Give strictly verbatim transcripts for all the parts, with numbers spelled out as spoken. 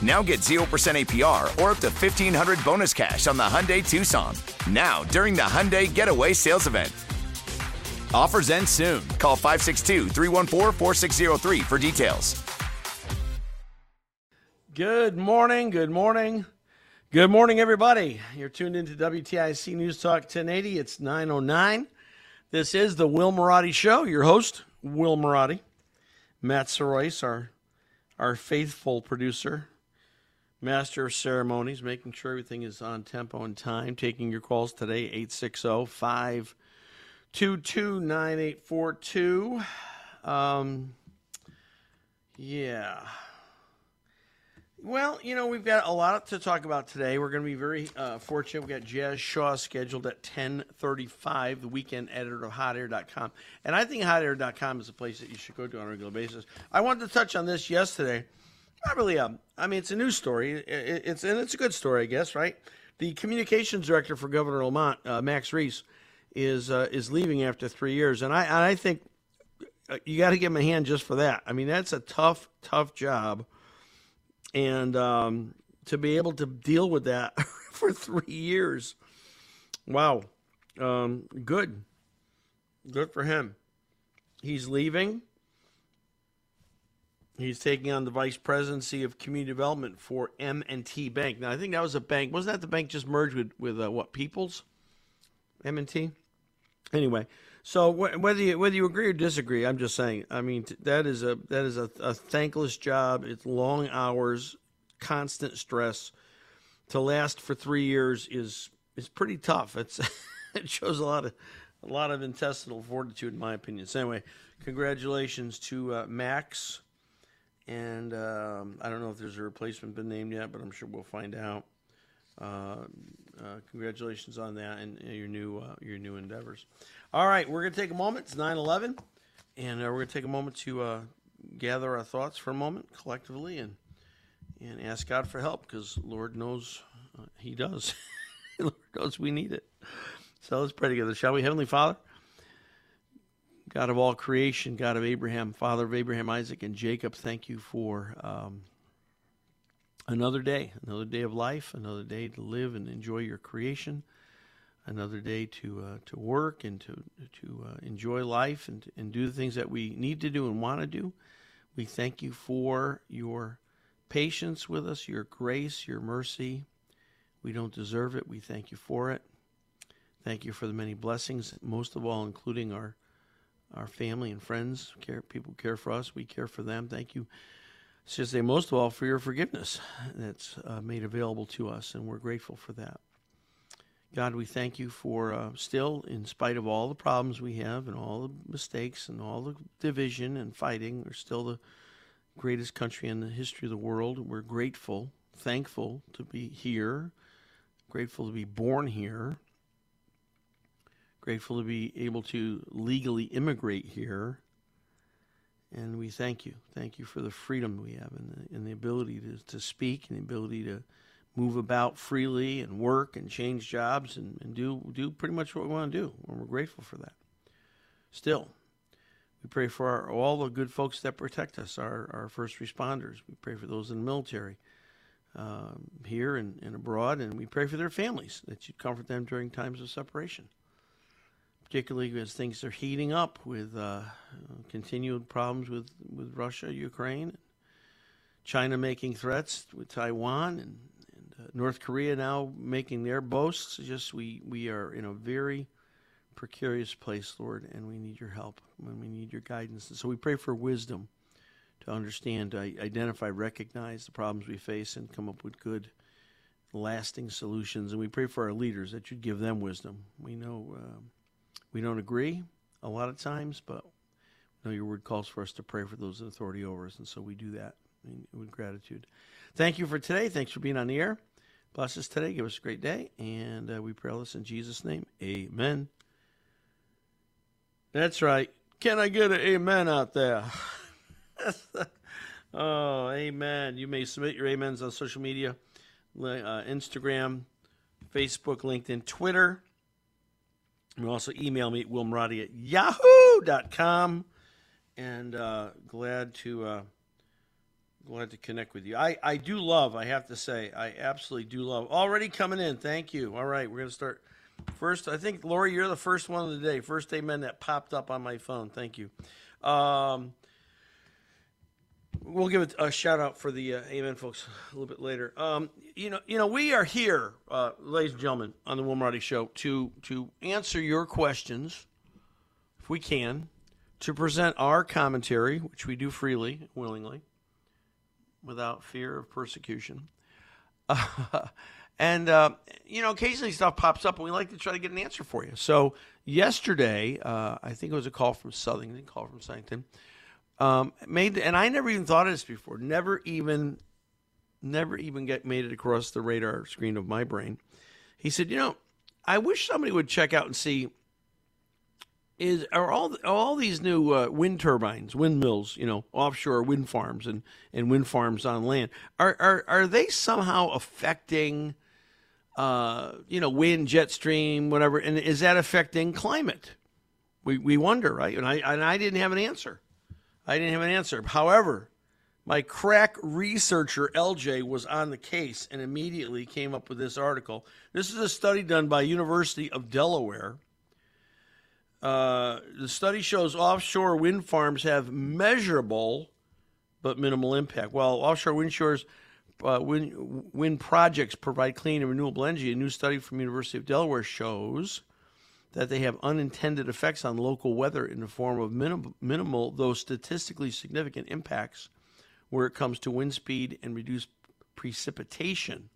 Now get zero percent A P R or up to fifteen hundred dollars bonus cash on the Hyundai Tucson. Now, during the Hyundai Getaway Sales Event. Offers end soon. Call five six two, three one four, four six zero three for details. Good morning, good morning. Good morning, everybody. You're tuned into W T I C News Talk ten eighty. It's nine oh nine. This is the Will Marotti Show. Your host, Will Marotti. Matt Sorace, our, our faithful producer. Master of Ceremonies, making sure everything is on tempo and time. Taking your calls today, eight six zero, five two two, nine eight four two. Um, yeah. Well, you know, we've got a lot to talk about today. We're going to be very uh, fortunate. We've got Jazz Shaw scheduled at ten thirty-five, the weekend editor of Hot Air dot com. And I think Hot Air dot com is a place that you should go to on a regular basis. I wanted to touch on this yesterday. Not really. Um, I mean, it's a news story. It's and it's a good story, I guess, right? The communications director for Governor Lamont, uh, Max Reese, is uh, is leaving after three years, and I and I think you got to give him a hand just for that. I mean, that's a tough, tough job, and um, to be able to deal with that for three years, wow, um, good, good for him. He's leaving. He's taking on the vice presidency of community development for M and T Bank. Now, I think that was a bank. Wasn't that the bank just merged with, with uh, what, People's? M and T? Anyway, so wh- whether you whether you agree or disagree, I'm just saying, I mean, t- that is a that is a, a thankless job. It's long hours, constant stress. To last for three years is is pretty tough. It's it shows a lot of a lot of intestinal fortitude, in my opinion. So anyway, congratulations to uh, Max. And um, I don't know if there's a replacement been named yet, but I'm sure we'll find out. Uh, uh, congratulations on that and uh, your new uh, your new endeavors. All right, we're going to take a moment. It's nine eleven, and uh, we're going to take a moment to uh, gather our thoughts for a moment collectively and and ask God for help, because Lord knows uh, he does. Lord knows we need it. So let's pray together, shall we? Heavenly Father, God of all creation, God of Abraham, Father of Abraham, Isaac, and Jacob, thank you for um, another day, another day of life, another day to live and enjoy your creation, another day to uh, to work and to to uh, enjoy life and, and do the things that we need to do and want to do. We thank you for your patience with us, your grace, your mercy. We don't deserve it. We thank you for it. Thank you for the many blessings, most of all, including our Our family and friends, care, people care for us. We care for them. Thank you, Sister, most of all, for your forgiveness that's uh, made available to us, and we're grateful for that. God, we thank you for uh, still, in spite of all the problems we have and all the mistakes and all the division and fighting, we're still the greatest country in the history of the world. We're grateful, thankful to be here, grateful to be born here. Grateful to be able to legally immigrate here, and we thank you. Thank you for the freedom we have and the, and the ability to, to speak and the ability to move about freely and work and change jobs and, and do, do pretty much what we want to do, and we're grateful for that. Still, We pray for our, all the good folks that protect us, our, our first responders. We pray for those in the military um, here and, and abroad, and we pray for their families, that you'd comfort them during times of separation, particularly as things are heating up with uh, continued problems with, with Russia, Ukraine, China making threats with Taiwan, and, and uh, North Korea now making their boasts. Just we, we are in a very precarious place, Lord, and we need your help and we need your guidance. And so we pray for wisdom to understand, identify, recognize the problems we face, and come up with good, lasting solutions. And we pray for our leaders, that you'd give them wisdom. We know uh, we don't agree a lot of times, but we know your word calls for us to pray for those in authority over us, and so we do that with gratitude. Thank you for today. Thanks for being on the air. Bless us today. Give us a great day, and uh, we pray all this in Jesus' name. Amen. That's right. Can I get an amen out there? Oh, amen. You may submit your amens on social media, uh, Instagram, Facebook, LinkedIn, Twitter. You can also email me at will marotti at yahoo dot com. And uh, glad to uh, glad to connect with you. I, I do love, I have to say, I absolutely do love. Already coming in. Thank you. All right, we're going to start. First, I think, Lori, you're the first one of the day. First amen that popped up on my phone. Thank you. Um, we'll give a, a shout out for the uh, amen folks a little bit later. Um, you know, you know, we are here, uh, ladies and gentlemen, on the Will Marotti Show to to answer your questions, if we can, to present our commentary, which we do freely, willingly, without fear of persecution. Uh, And, uh, you know, occasionally stuff pops up, and we like to try to get an answer for you. So yesterday, uh, I think it was a call from Southington, call from Southington, um, made, and I never even thought of this before, never even, never even get made it across the radar screen of my brain. He said, you know, I wish somebody would check out and see, is are all are all these new uh, wind turbines, windmills, you know, offshore wind farms and, and wind farms on land, are are are they somehow affecting Uh, you know, wind, jet stream, whatever, and is that affecting climate? We we wonder, right? And I and I didn't have an answer. I didn't have an answer. However, my crack researcher, L J, was on the case and immediately came up with this article. This is a study done by University of Delaware. Uh, the study shows offshore wind farms have measurable but minimal impact. While offshore wind shores... Uh, wind, wind projects provide clean and renewable energy, a new study from University of Delaware shows that they have unintended effects on local weather in the form of minim, minimal, though statistically significant impacts where it comes to wind speed and reduced precipitation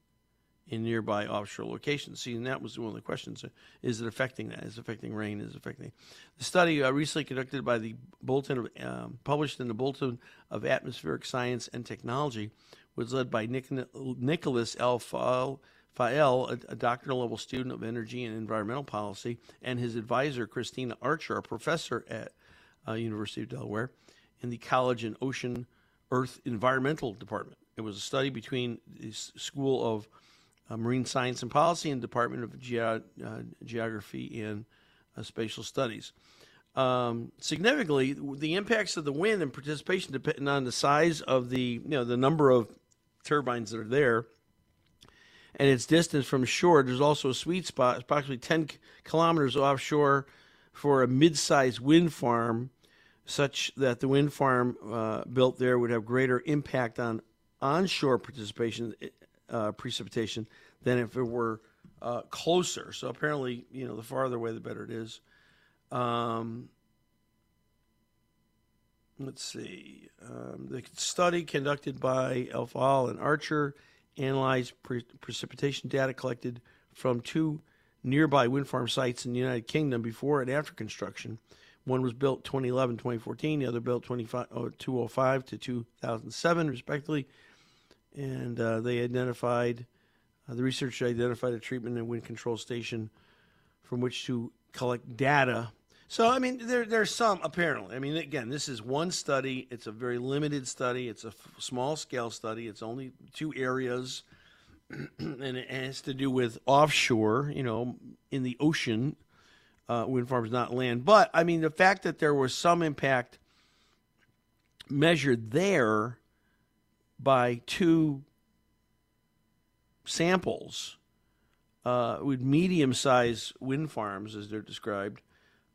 in nearby offshore locations. See, and that was one of the questions. Is it affecting that? Is it affecting rain? Is it affecting? The study uh, recently conducted by the Bulletin, of, um, published in the Bulletin of Atmospheric Science and Technology, was led by Nic- Nicolas Al Fahel, a, a doctoral-level student of energy and environmental policy, and his advisor, Christina Archer, a professor at uh, University of Delaware, in the College and Ocean Earth Environmental Department. It was a study between the S- School of uh, Marine Science and Policy and Department of Ge- uh, Geography and uh, Spatial Studies. Um, significantly, the impacts of the wind and participation depend on the size of the, you know, the number of turbines that are there and its distance from shore. There's also a sweet spot approximately ten kilometers offshore for a mid-sized wind farm, such that the wind farm uh, built there would have greater impact on onshore participation uh, precipitation than if it were uh, closer. So apparently, you know, the farther away the better it is. Um, let's see. Um, the study conducted by Al Fahel and Archer analyzed pre- precipitation data collected from two nearby wind farm sites in the United Kingdom before and after construction. One was built twenty eleven to twenty fourteen, the other built twenty-five, oh, two oh five to two thousand seven, respectively. And uh, they identified, uh, the researchers identified a treatment and wind control station from which to collect data. So, I mean, there, there's some, apparently. I mean, again, this is one study. It's a very limited study. It's a f- small-scale study. It's only two areas, and it has to do with offshore, you know, in the ocean, uh, wind farms, not land. But, I mean, the fact that there was some impact measured there by two samples uh, with medium-sized wind farms, as they're described,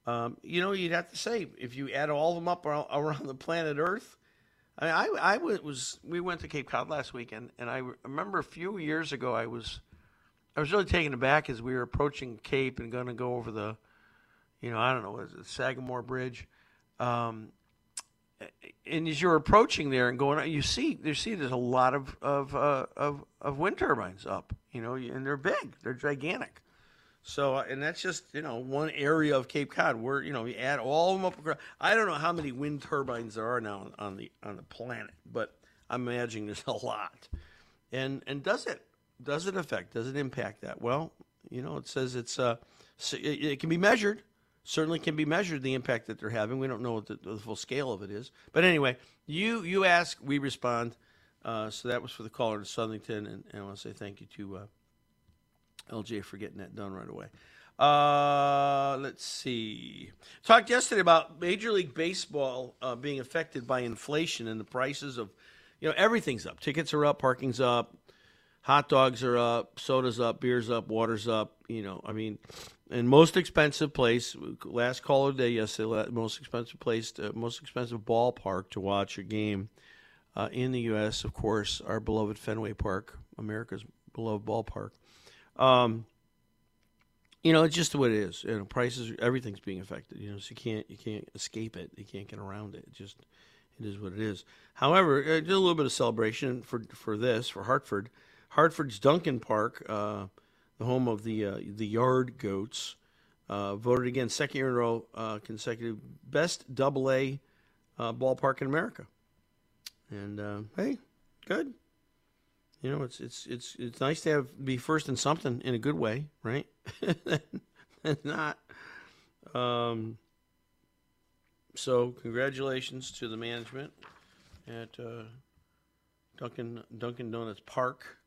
um, you know, you'd have to say, if you add all of them up around, around the planet Earth, I mean, I, I was, we went to Cape Cod last weekend, and I remember a few years ago I was, I was really taken aback as we were approaching Cape and going to go over the, you know, I don't know, was it Sagamore Bridge? Um, and as you're approaching there and going, you see, you see there's a lot of, of, uh, of, of wind turbines up, you know, and they're big, they're gigantic. So, and that's just, you know, one area of Cape Cod where, you know, you add all of them up. I don't know how many wind turbines there are now on the on the planet, but I'm imagining there's a lot. And and does it does it affect, does it impact that? Well, you know, it says it's uh, it can be measured. Certainly can be measured, the impact that they're having. We don't know what the, the full scale of it is. But anyway, you you ask, we respond. Uh, so that was for the caller to Southington, and, and I want to say thank you to Uh, L J for getting that done right away. Uh, let's see. Talked yesterday about Major League Baseball uh, being affected by inflation and the prices of, you know, everything's up. Tickets are up, parking's up, hot dogs are up, soda's up, beer's up, water's up. You know, I mean, and most expensive place, last call of the day yesterday, most expensive place, to, most expensive ballpark to watch a game uh, in the U S, of course, our beloved Fenway Park, America's beloved ballpark. Um, you know, it's just what it is. You know, prices, everything's being affected. You know, so you can't you can't escape it. You can't get around it. It just it is what it is. However, uh, just a little bit of celebration for for this for Hartford. Hartford's Dunkin' Park, uh, the home of the uh, the Yard Goats, uh, voted again second year in a row uh, consecutive best Double A uh, ballpark in America. And uh, hey, good. You know, it's it's it's it's nice to have be first in something in a good way, right? Not. Um, so, congratulations to the management at uh, Dunkin' Dunkin' Donuts Park,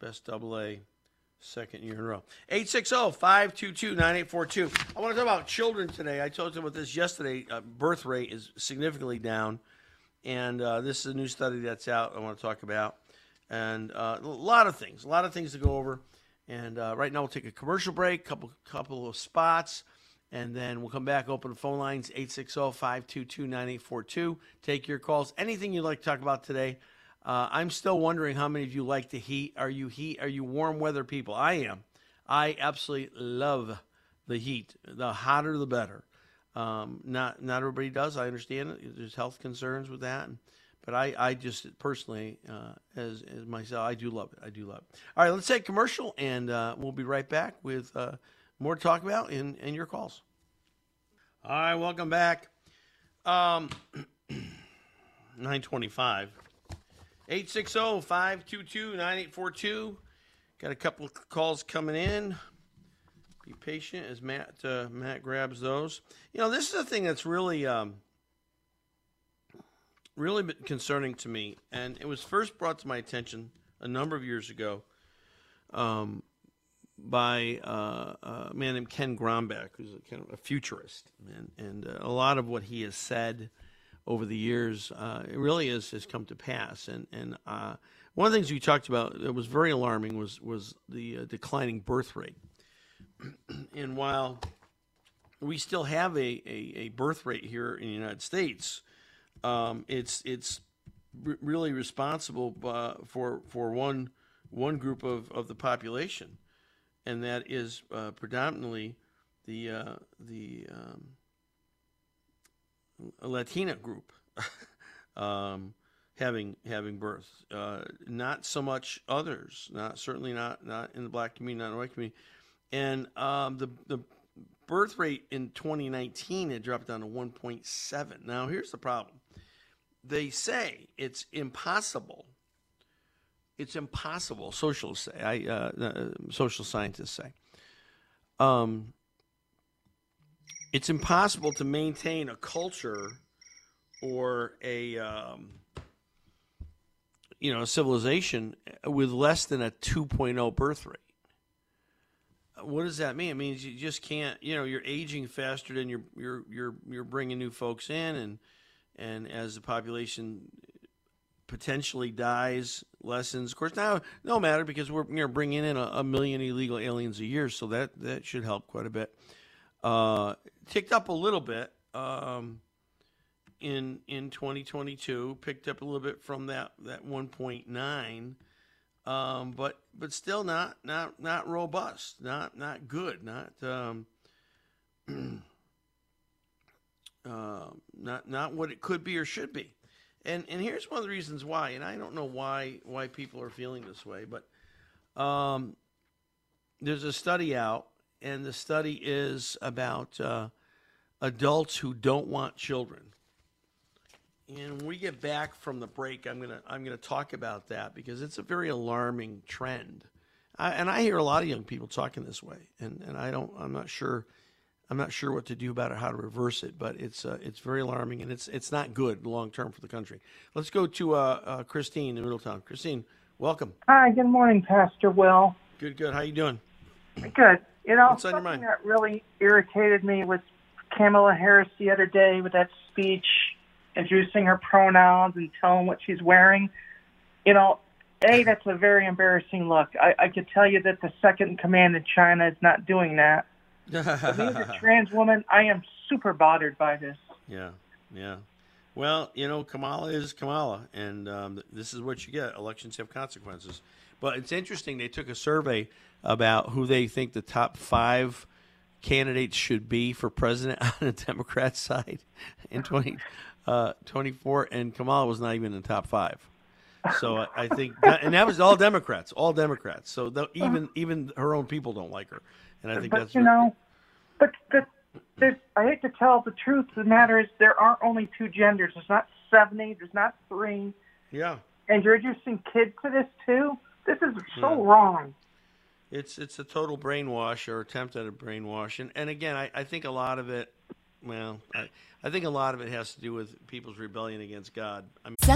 best Double A, second year in a row. eight six zero, five two two, nine eight four two. I want to talk about children today. I told you about this yesterday. Uh, birth rate is significantly down, and uh, this is a new study that's out. I want to talk about. And uh, a lot of things, a lot of things to go over. And uh, right now we'll take a commercial break, couple couple of spots, and then we'll come back, open the phone lines, eight six zero, five two two, nine eight four two. Take your calls. Anything you'd like to talk about today. Uh, I'm still wondering how many of you like the heat. Are you heat? Are you warm weather people? I am. I absolutely love the heat. The hotter, the better. Um, not not everybody does. I understand it. There's health concerns with that. But I, I just personally, uh, as, as myself, I do love it. I do love it. All right, let's take a commercial, and uh, we'll be right back with uh, more to talk about and, and your calls. All right, welcome back. Um, nine twenty-five. eight six zero, five two two, nine eight four two. Got a couple of calls coming in. Be patient as Matt, uh, Matt grabs those. You know, this is a thing that's really... Um, really concerning to me, and it was first brought to my attention a number of years ago um, by uh, a man named Ken Grombeck, who's a, kind of a futurist, and, and uh, a lot of what he has said over the years, uh, it really is, has come to pass, and, and uh, one of the things we talked about that was very alarming was, was the uh, declining birth rate, and while we still have a, a, a birth rate here in the United States, Um, it's it's r- really responsible uh, for for one one group of, of the population, and that is uh, predominantly the uh, the um, Latina group um, having having births. Uh, not so much others. Not certainly not, not in the black community, not in the white community, and um, the the. Birth rate in twenty nineteen, it dropped down to one point seven. Now, here's the problem. They say it's impossible. It's impossible, socialists say, I, uh, social scientists say. Um, it's impossible to maintain a culture or a, um, you know, a civilization with less than a two point oh birth rate. What does that mean? It means you just can't, you know, you're aging faster than you're you're you're you're bringing new folks in, and and as the population potentially dies, lessens. Of course, now no matter because we're you know, bringing in a, a million illegal aliens a year, so that that should help quite a bit. Uh, ticked up a little bit um, in in twenty twenty-two. Picked up a little bit from that that one point nine. Um, but but still not not not robust, not not good, not um, uh, not not what it could be or should be, and and here's one of the reasons why, and I don't know why why people are feeling this way, but um, there's a study out, and the study is about uh, adults who don't want children, and when we get back from the break, I'm gonna I'm gonna talk about that because it's a very alarming trend, I, and I hear a lot of young people talking this way, and, and I don't I'm not sure I'm not sure what to do about it, how to reverse it, but it's uh, it's very alarming, and it's it's not good long term for the country. Let's go to uh, uh, Christine in Middletown. Christine, welcome. Hi, good morning, Pastor Will. Good, good. How you doing? Good. You know, what's on your mind? Something that really irritated me was Kamala Harris the other day with that speech, introducing her pronouns and telling what she's wearing. You know, A, that's a very embarrassing look. I, I could tell you that the second in command in China is not doing that. But being a trans woman, I am super bothered by this. Yeah, yeah. Well, you know, Kamala is Kamala, and um, this is what you get. Elections have consequences. But it's interesting, they took a survey about who they think the top five candidates should be for president on the Democrat side in twenty Uh, twenty-four, and Kamala was not even in the top five. So I, I think, that, and that was all Democrats, all Democrats. So the, even even her own people don't like her, and I think but, that's you know. But the, the, I hate to tell the truth. The matter is, there are only two genders. There's not seventy. There's not three. Yeah. And you're introducing kids to this too. This is so yeah. wrong. It's it's a total brainwash or attempt at a brainwash, and and again, I, I think a lot of it. Well, I, I think a lot of it has to do with people's rebellion against God. I mean-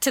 to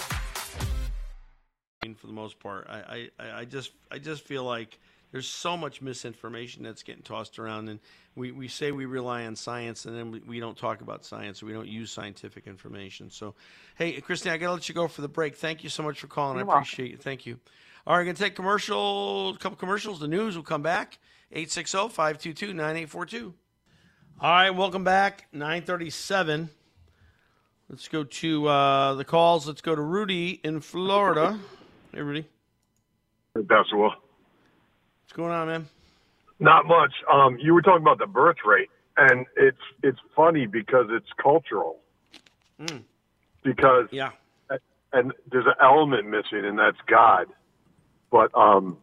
For the most part, I, I, I, just, I just feel like there's so much misinformation that's getting tossed around. And we, we say we rely on science, and then we, we don't talk about science. We don't use scientific information. So, hey, Christine, I got to let you go for the break. Thank you so much for calling. You're I appreciate welcome. You. Thank you. All right, we're going to take commercial, a couple commercials. The news will come back. eight six zero, five two two, nine eight four two. All right, welcome back. nine thirty-seven. Let's go to uh, the calls. Let's go to Rudy in Florida. Hey, Rudy. Hey, Pastor Will. What's going on, man? Not much. Um, you were talking about the birth rate, and it's it's funny because it's cultural. Mm. Because yeah, and there's an element missing, and that's God. But um,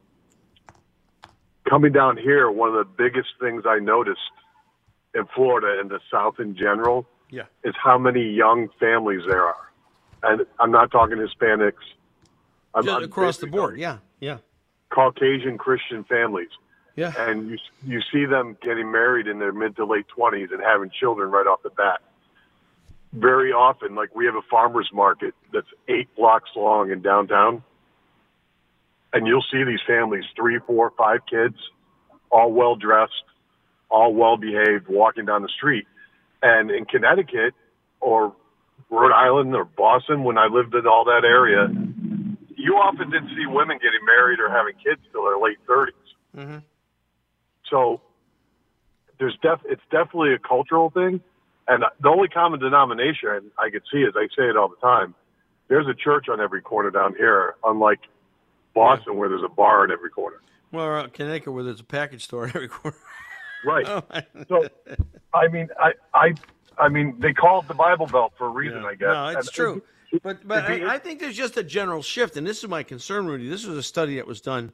coming down here, one of the biggest things I noticed in Florida and the South in general yeah. is how many young families there are, and I'm not talking Hispanics. I'm, Just I'm across the board, yeah, yeah. Caucasian Christian families, yeah, and you you see them getting married in their mid to late twenties and having children right off the bat. Very often, like we have a farmers market that's eight blocks long in downtown, and you'll see these families, three, four, five kids, all well dressed, all well behaved, walking down the street. And in Connecticut or Rhode Island or Boston, when I lived in all that area, you often didn't see women getting married or having kids till their late thirties. Mm-hmm. So there's def- it's definitely a cultural thing. And the only common denomination I could see is, I say it all the time, there's a church on every corner down here, unlike Boston yeah. where there's a bar on every corner. Well, uh, Connecticut where there's a package store on every corner. Right. Oh, so, I mean, I, I, I mean, they call it the Bible Belt for a reason, yeah. I guess. No, it's and, true. But but I, I think there's just a general shift, and this is my concern, Rudy. This was a study that was done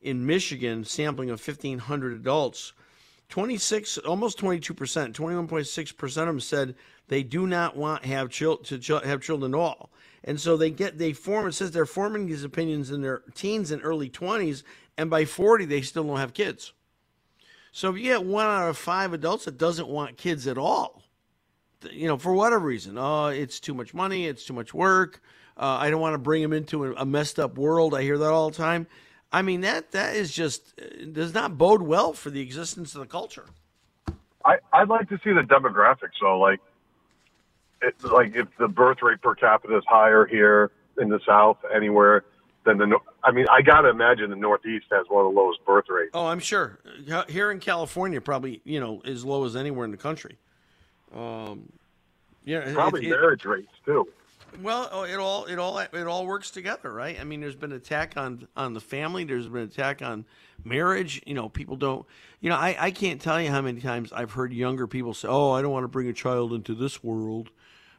in Michigan, sampling of fifteen hundred adults. twenty-six, almost twenty-two percent, twenty-one point six percent of them said they do not want have chil- to ch- have children at all. And so they get they form, it says they're forming these opinions in their teens and early twenties, and by forty they still don't have kids. So if you get one out of five adults that doesn't want kids at all, you know, for whatever reason, oh, it's too much money, it's too much work, uh, I don't want to bring them into a, a messed up world. I hear that all the time. I mean, that that is just, it does not bode well for the existence of the culture. I, I'd like to see the demographics, though. Like, it, like if the birth rate per capita is higher here in the South, anywhere, than the North. I mean, I got to imagine the Northeast has one of the lowest birth rates. Oh, I'm sure. Here in California, probably, you know, as low as anywhere in the country. Um, yeah, probably it, marriage it, rates too. Well, it all it all it all works together, right? I mean, there's been an attack on on the family. There's been an attack on marriage. You know, people don't. You know, I, I can't tell you how many times I've heard younger people say, "Oh, I don't want to bring a child into this world."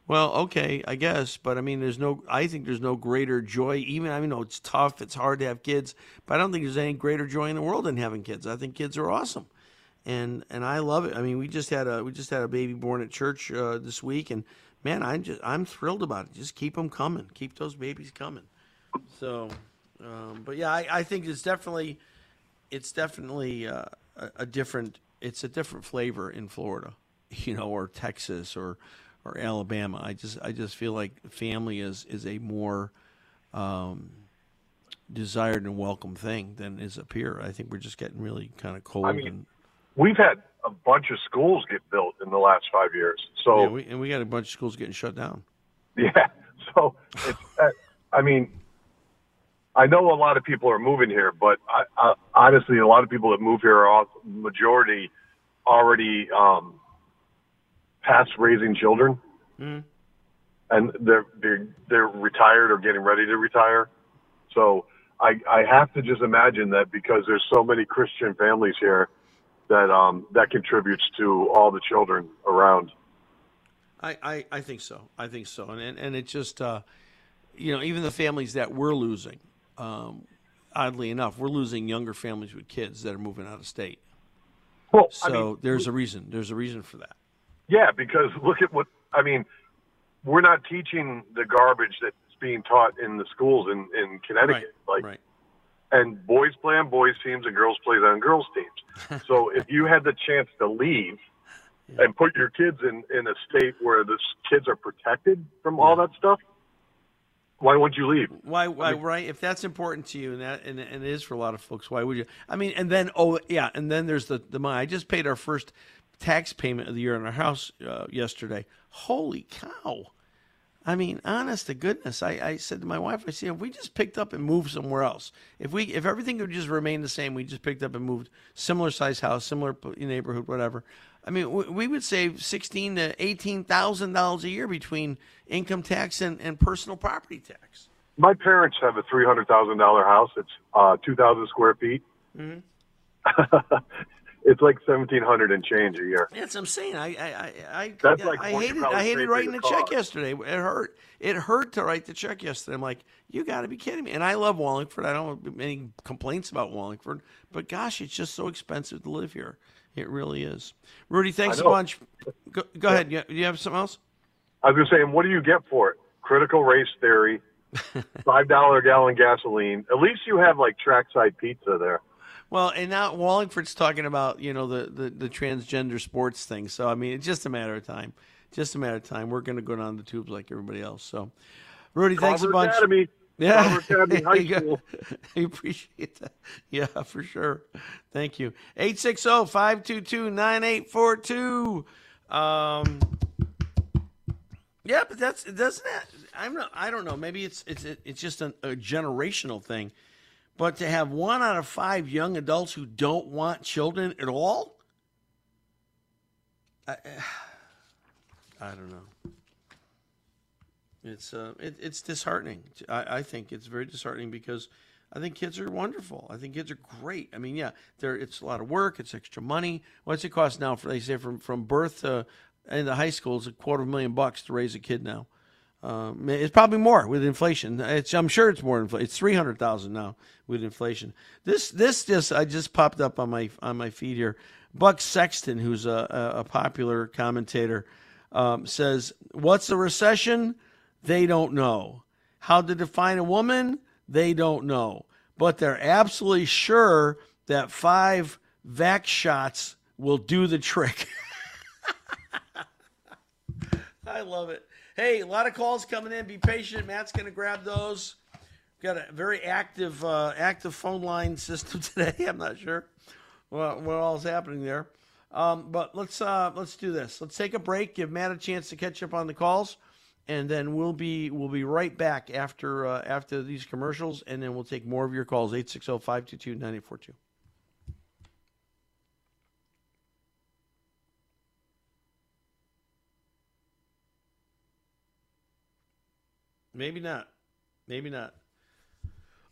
Well, okay, I guess, but I mean, there's no. I think there's no greater joy. Even I mean, no, it's tough. It's hard to have kids, but I don't think there's any greater joy in the world than having kids. I think kids are awesome. And and I love it. I mean, we just had a we just had a baby born at church uh, this week, and man, I'm just I'm thrilled about it. Just keep them coming, keep those babies coming. So, um, but yeah, I, I think it's definitely it's definitely uh, a, a different it's a different flavor in Florida, you know, or Texas or or Alabama. I just I just feel like family is is a more um, desired and welcome thing than is up here. I think we're just getting really kind of cold. I mean, and we've had a bunch of schools get built in the last five years. So yeah, we, and we got a bunch of schools getting shut down. Yeah. So, it's, I mean, I know a lot of people are moving here, but I, I, honestly, a lot of people that move here are all, majority already um, past raising children. Mm. And they're, they're, they're retired or getting ready to retire. So I, I have to just imagine that because there's so many Christian families here that um, that contributes to all the children around. I, I, I think so. I think so. And, and, and it just, uh, you know, even the families that we're losing, um, oddly enough, we're losing younger families with kids that are moving out of state. Well, so I mean, there's a reason. There's a reason for that. Yeah, because look at what, I mean, we're not teaching the garbage that's being taught in the schools in, in Connecticut. Right, like, right. And boys play on boys teams and girls play on girls teams. So if you had the chance to leave yeah. and put your kids in, in a state where the kids are protected from yeah. all that stuff, why would you leave? Why, why I mean, right? If that's important to you, and that and, and it is for a lot of folks, why would you? I mean, and then, oh, yeah, and then there's the, the money. I just paid our first tax payment of the year on our house uh, yesterday. Holy cow. I mean, honest to goodness, I, I said to my wife, I said, if we just picked up and moved somewhere else, if we, if everything would just remain the same, we just picked up and moved similar size house, similar neighborhood, whatever. I mean, we, we would save sixteen to eighteen thousand dollars a year between income tax and, and personal property tax. My parents have a three hundred thousand dollars house. It's uh, two thousand square feet. Mm-hmm. It's like seventeen hundred and change a year. That's what I'm saying. I I I That's I, like I hated I hated writing the check cost. yesterday. It hurt. It hurt to write the check yesterday. I'm like, you got to be kidding me. And I love Wallingford. I don't have any complaints about Wallingford, but gosh, it's just so expensive to live here. It really is. Rudy, thanks a bunch. Go, go yeah. ahead. You, do you have something else? I was going to say, and what do you get for it? Critical race theory, five dollars a gallon gasoline. At least you have like trackside pizza there. Well, and now Wallingford's talking about, you know, the, the, the transgender sports thing. So, I mean, it's just a matter of time. Just a matter of time. We're going to go down the tubes like everybody else. So, Rudy, Carver thanks a bunch. Academy. Yeah. Academy High School. I appreciate that. Yeah, for sure. Thank you. eight six zero, five two two, nine eight four two. Um, yeah, but that's, doesn't that, I'm not, I don't know. Maybe it's, it's, it's just an, a generational thing. But to have one out of five young adults who don't want children at all? I, I don't know. It's uh, it, it's disheartening. I, I think it's very disheartening because I think kids are wonderful. I think kids are great. I mean, yeah, they're, it's a lot of work. It's extra money. What's it cost now? For, they say from, from birth to into high school, it's a quarter of a million bucks to raise a kid now. Um, it's probably more with inflation. It's, I'm sure it's more inflation. It's three hundred thousand now with inflation. This, this, just I just popped up on my on my feed here. Buck Sexton, who's a, a popular commentator, um, says, "What's a recession? They don't know. How to define a woman? They don't know. But they're absolutely sure that five vax shots will do the trick." I love it. Hey, a lot of calls coming in. Be patient. Matt's going to grab those. We've got a very active uh, active phone line system today. I'm not sure what, what all is happening there. Um, but let's uh, let's do this. Let's take a break, give Matt a chance to catch up on the calls, and then we'll be we'll be right back after uh, after these commercials, and then we'll take more of your calls, eight six zero, five two two, nine eight four two. Maybe not. Maybe not.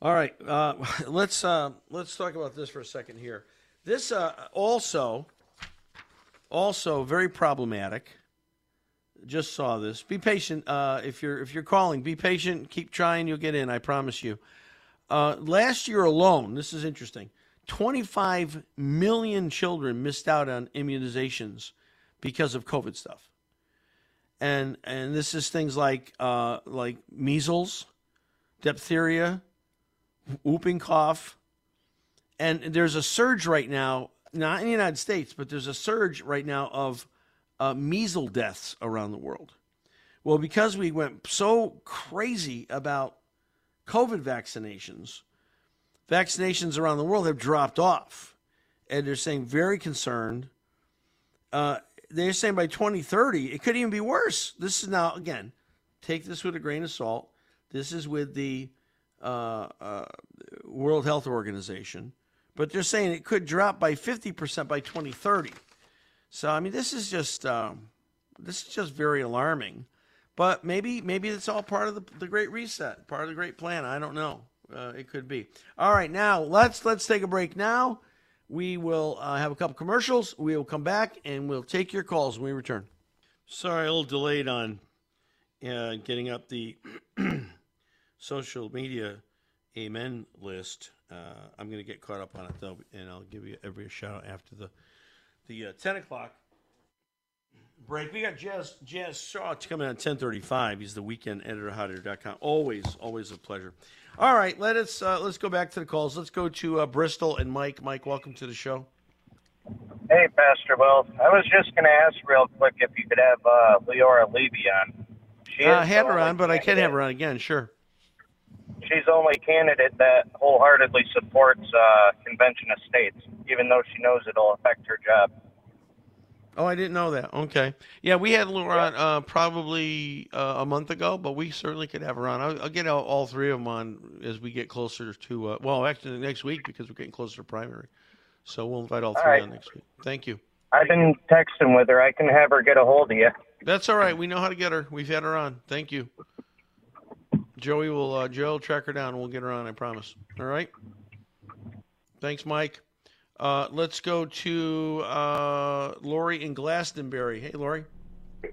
All right. Uh, let's uh, let's talk about this for a second here. This uh, also, also very problematic. Just saw this. Be patient. Uh, if you're if you're calling, be patient. Keep trying. You'll get in. I promise you. Uh, last year alone, this is interesting, twenty-five million children missed out on immunizations because of COVID stuff. And and this is things like uh, like measles, diphtheria, whooping cough. And there's a surge right now, not in the United States, but there's a surge right now of uh, measles deaths around the world. Well, because we went so crazy about COVID vaccinations, vaccinations around the world have dropped off. And they're saying very concerned. Uh, They're saying by twenty thirty, it could even be worse. This is now, again, take this with a grain of salt. This is with the uh, uh, World Health Organization. But they're saying it could drop by fifty percent by twenty thirty. So, I mean, this is just um, this is just very alarming. But maybe maybe it's all part of the, the Great Reset, part of the Great Plan. I don't know. uh, it could be. All right, now let's let's take a break now. We will uh, have a couple commercials. We will come back, and we'll take your calls when we return. Sorry, a little delayed on uh, getting up the social media amen list. Uh, I'm going to get caught up on it, though, and I'll give you every a shout-out after the the uh, ten o'clock break. We got Jazz, Jazz Shaw coming out at ten thirty-five. He's the weekend editor at hot air dot com. Always, always a pleasure. All right, let us, uh, let's go back to the calls. Let's go to uh, Bristol and Mike. Mike, welcome to the show. Hey, Pastor Will. I was just going to ask real quick if you could have uh, Leora Levy on. She uh, had her on, but candidate. I can have her on again, sure. She's the only candidate that wholeheartedly supports uh, Convention of States, even though she knows it'll affect her job. Oh, I didn't know that. Okay. Yeah, we had Leora on uh, probably uh, a month ago, but we certainly could have her on. I'll, I'll get all, all three of them on as we get closer to, uh, well, actually next week because we're getting closer to primary. So we'll invite all, all three right. on next week. Thank you. I've been texting with her. I can have her get a hold of you. That's all right. We know how to get her. We've had her on. Thank you. Joey will, uh, Joe will track her down and we'll get her on, I promise. All right. Thanks, Mike. Uh, let's go to uh, Lori in Glastonbury. Hey, Lori.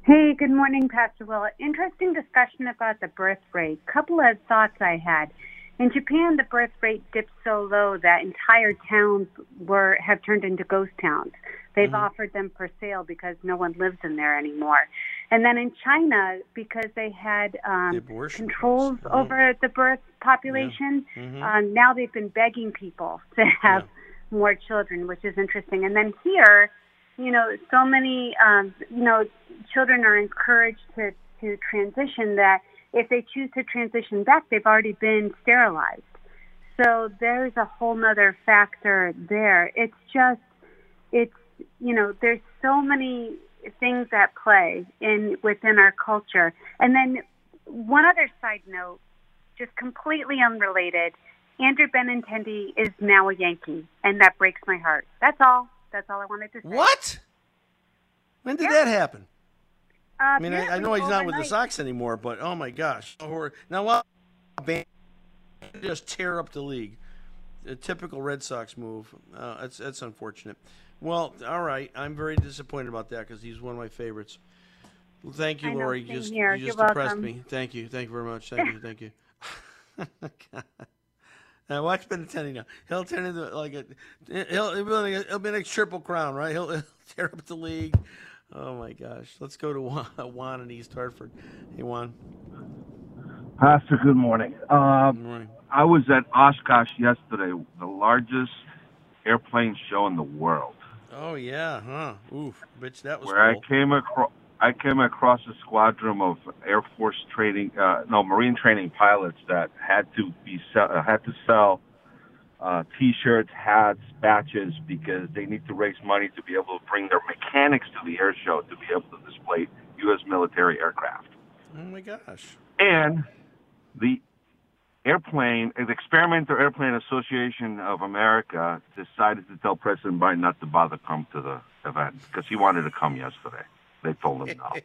Hey, good morning, Pastor Will. Interesting discussion about the birth rate. Couple of thoughts I had. In Japan, the birth rate dipped so low that entire towns were have turned into ghost towns. They've mm-hmm. offered them for sale because no one lives in there anymore. And then in China, because they had um, the controls mm-hmm. over the birth population, yeah. mm-hmm. um, now they've been begging people to have yeah. more children, which is interesting. And then here, you know, so many, um, you know, children are encouraged to, to transition that if they choose to transition back, they've already been sterilized. So there's a whole nother factor there. It's just, it's, you know, there's so many things at play in within our culture. And then one other side note, just completely unrelated, Andrew Benintendi is now a Yankee, and that breaks my heart. That's all. That's all I wanted to say. What? When did yeah. that happen? Uh, I mean, I, I know he's not overnight with the Sox anymore, but oh my gosh! Now, while just tear up the league, a typical Red Sox move. Uh, that's that's unfortunate. Well, all right, I'm very disappointed about that because he's one of my favorites. Well, thank you, Lori. You just, you just depressed me. Thank you, thank you very much. Thank you, thank you. God. Now watch Benintendi now. He'll turn into like a he'll he'll be like a, he'll be like a triple crown, right? He'll, he'll tear up the league. Oh, my gosh. Let's go to Juan, Juan in East Hartford. Hey, Juan. Pastor, good morning. Uh, good morning. I was at Oshkosh yesterday, the largest airplane show in the world. Oh, yeah, huh? Oof, bitch, that was Where cool. I came, acro- I came across a squadron of Air Force training, uh, no, Marine training pilots that had to, be sell- had to sell Uh, T-shirts, hats, batches, because they need to raise money to be able to bring their mechanics to the air show to be able to display U S military aircraft. Oh, my gosh. And the airplane, the Experimental Airplane Association of America decided to tell President Biden not to bother come to the event because he wanted to come yesterday. They told him no.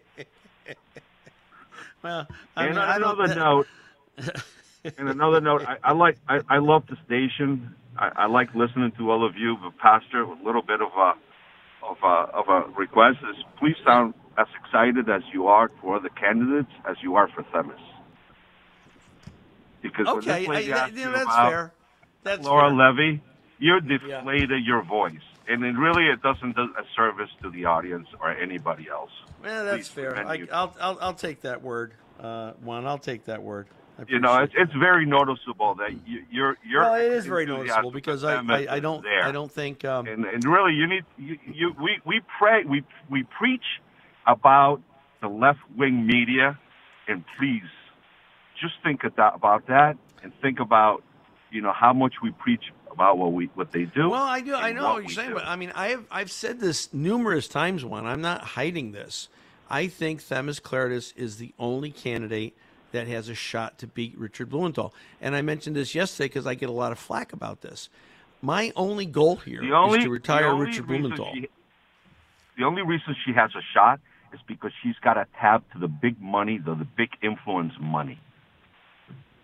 Well, I mean, and on another that... note... And another note, I, I like I, I love the station. I, I like listening to all of you, but Pastor, a little bit of a of a of a request is please sound as excited as you are for the candidates as you are for Themis. Because okay, when this lady I, asked I, yeah, you that's about fair. That's Leora fair. Levy, you deflated yeah. your voice, and it really it doesn't do a service to the audience or anybody else. Yeah, that's please fair. I, I'll I'll I'll take that word, uh, Juan. I'll take that word. You know, it's, it's very noticeable that you, you're you're. Well, it is very noticeable because I, I, I don't there. I don't think um, and, and really you need you, you we we pray we we preach about the left wing media, and please just think about about that and think about you know how much we preach about what we what they do. Well, I do I know what, what you're saying, do. But I mean I've I've said this numerous times. Juan, I'm not hiding this. I think Themis Claritas is the only candidate that has a shot to beat Richard Blumenthal. And I mentioned this yesterday because I get a lot of flack about this. My only goal here only, is to retire Richard Blumenthal. She, the only reason she has a shot is because she's got a tab to the big money, the, the big influence money.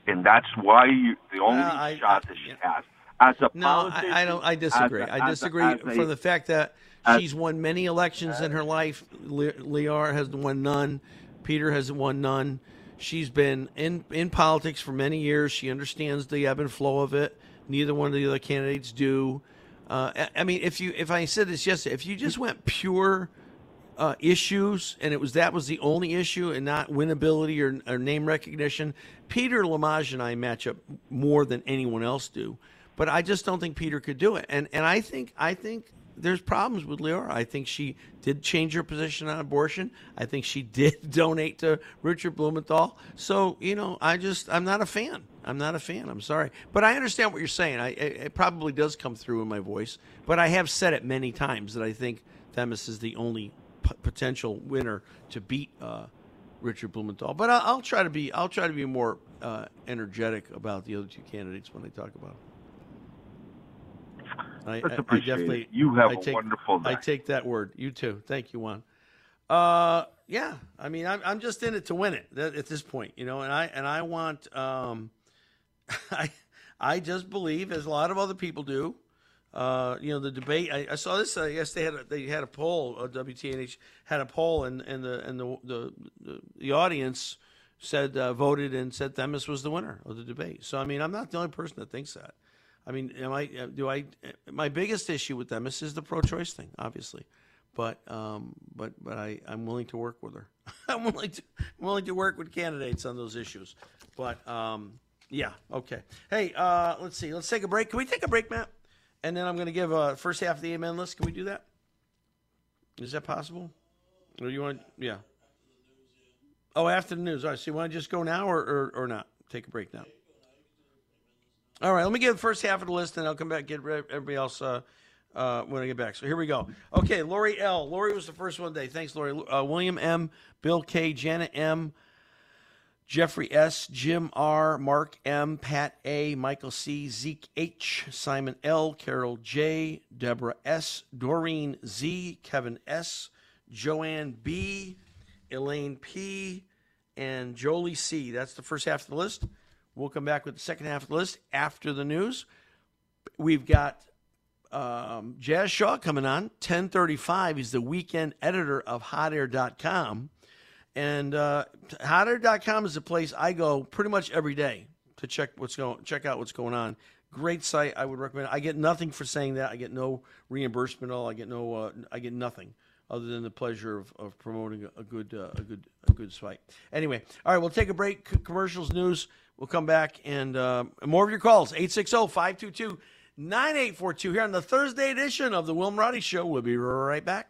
and that's why you, the only uh, I, shot that she yeah. has. As a no, I, I don't. I disagree. A, I disagree a, for a, the fact that as, she's won many elections as, in her life. Le- Leora has won none. Peter has won none. She's been in, in politics for many years. She understands the ebb and flow of it. Neither one of the other candidates do. Uh, I mean, if you if I said this yesterday, if you just went pure uh, issues and it was that was the only issue and not winnability or, or name recognition, Peter Lumaj and I match up more than anyone else do. But I just don't think Peter could do it. And and I think I think there's problems with Leora. I think she did change her position on abortion. I think she did donate to Richard Blumenthal. So, you know, I just I'm not a fan. I'm not a fan. I'm sorry. But I understand what you're saying. I it, it probably does come through in my voice. But I have said it many times that I think Themis is the only p- potential winner to beat uh, Richard Blumenthal. But I, I'll try to be I'll try to be more uh, energetic about the other two candidates when I talk about them. I, I, I definitely. You have I take, a wonderful night. I take that word. You too. Thank you, Juan. Uh, yeah. I mean, I'm I'm just in it to win it that, at this point, you know. And I and I want. Um, I I just believe, as a lot of other people do, uh, you know, the debate. I, I saw this. I guess they had a, they had a poll. Uh, W T N H had a poll, and, and the and the the, the, the audience said uh, voted and said Themis was the winner of the debate. So I mean, I'm not the only person that thinks that. I mean, am I? Do I? My biggest issue with them is, is the pro-choice thing, obviously, but um, but but I I'm willing to work with her. I'm willing to I'm willing to work with candidates on those issues. But um, yeah, okay. Hey, uh, let's see. Let's take a break. Can we take a break, Matt? And then I'm going to give a first half of the amen list. Can we do that? Is that possible? Or you want? Yeah. Oh, after the news. All right. So you want to just go now, or, or or not? Take a break now. All right, let me give the first half of the list, and I'll come back and get everybody else uh, uh, when I get back. So here we go. Okay, Lori L. Lori was the first one today. Thanks, Lori. Uh, William M., Bill K., Janet M., Jeffrey S., Jim R., Mark M., Pat A., Michael C., Zeke H., Simon L., Carol J., Deborah S., Doreen Z., Kevin S., Joanne B., Elaine P., and Jolie C. That's the first half of the list. We'll come back with the second half of the list after the news. We've got um, Jazz Shaw coming on, ten thirty-five. He's the weekend editor of hot air dot com. And uh, hot air dot com is a place I go pretty much every day to check what's going, check out what's going on. Great site. I would recommend it. I get nothing for saying that. I get no reimbursement at all. I get no. Uh, I get nothing other than the pleasure of, of promoting a good, uh, a good, a good site. Anyway, all right. We'll take a break. C- commercials, news. We'll come back and uh, more of your calls, eight six zero, five two two, nine eight four two here on the Thursday edition of the Will Marotti Show. We'll be right back.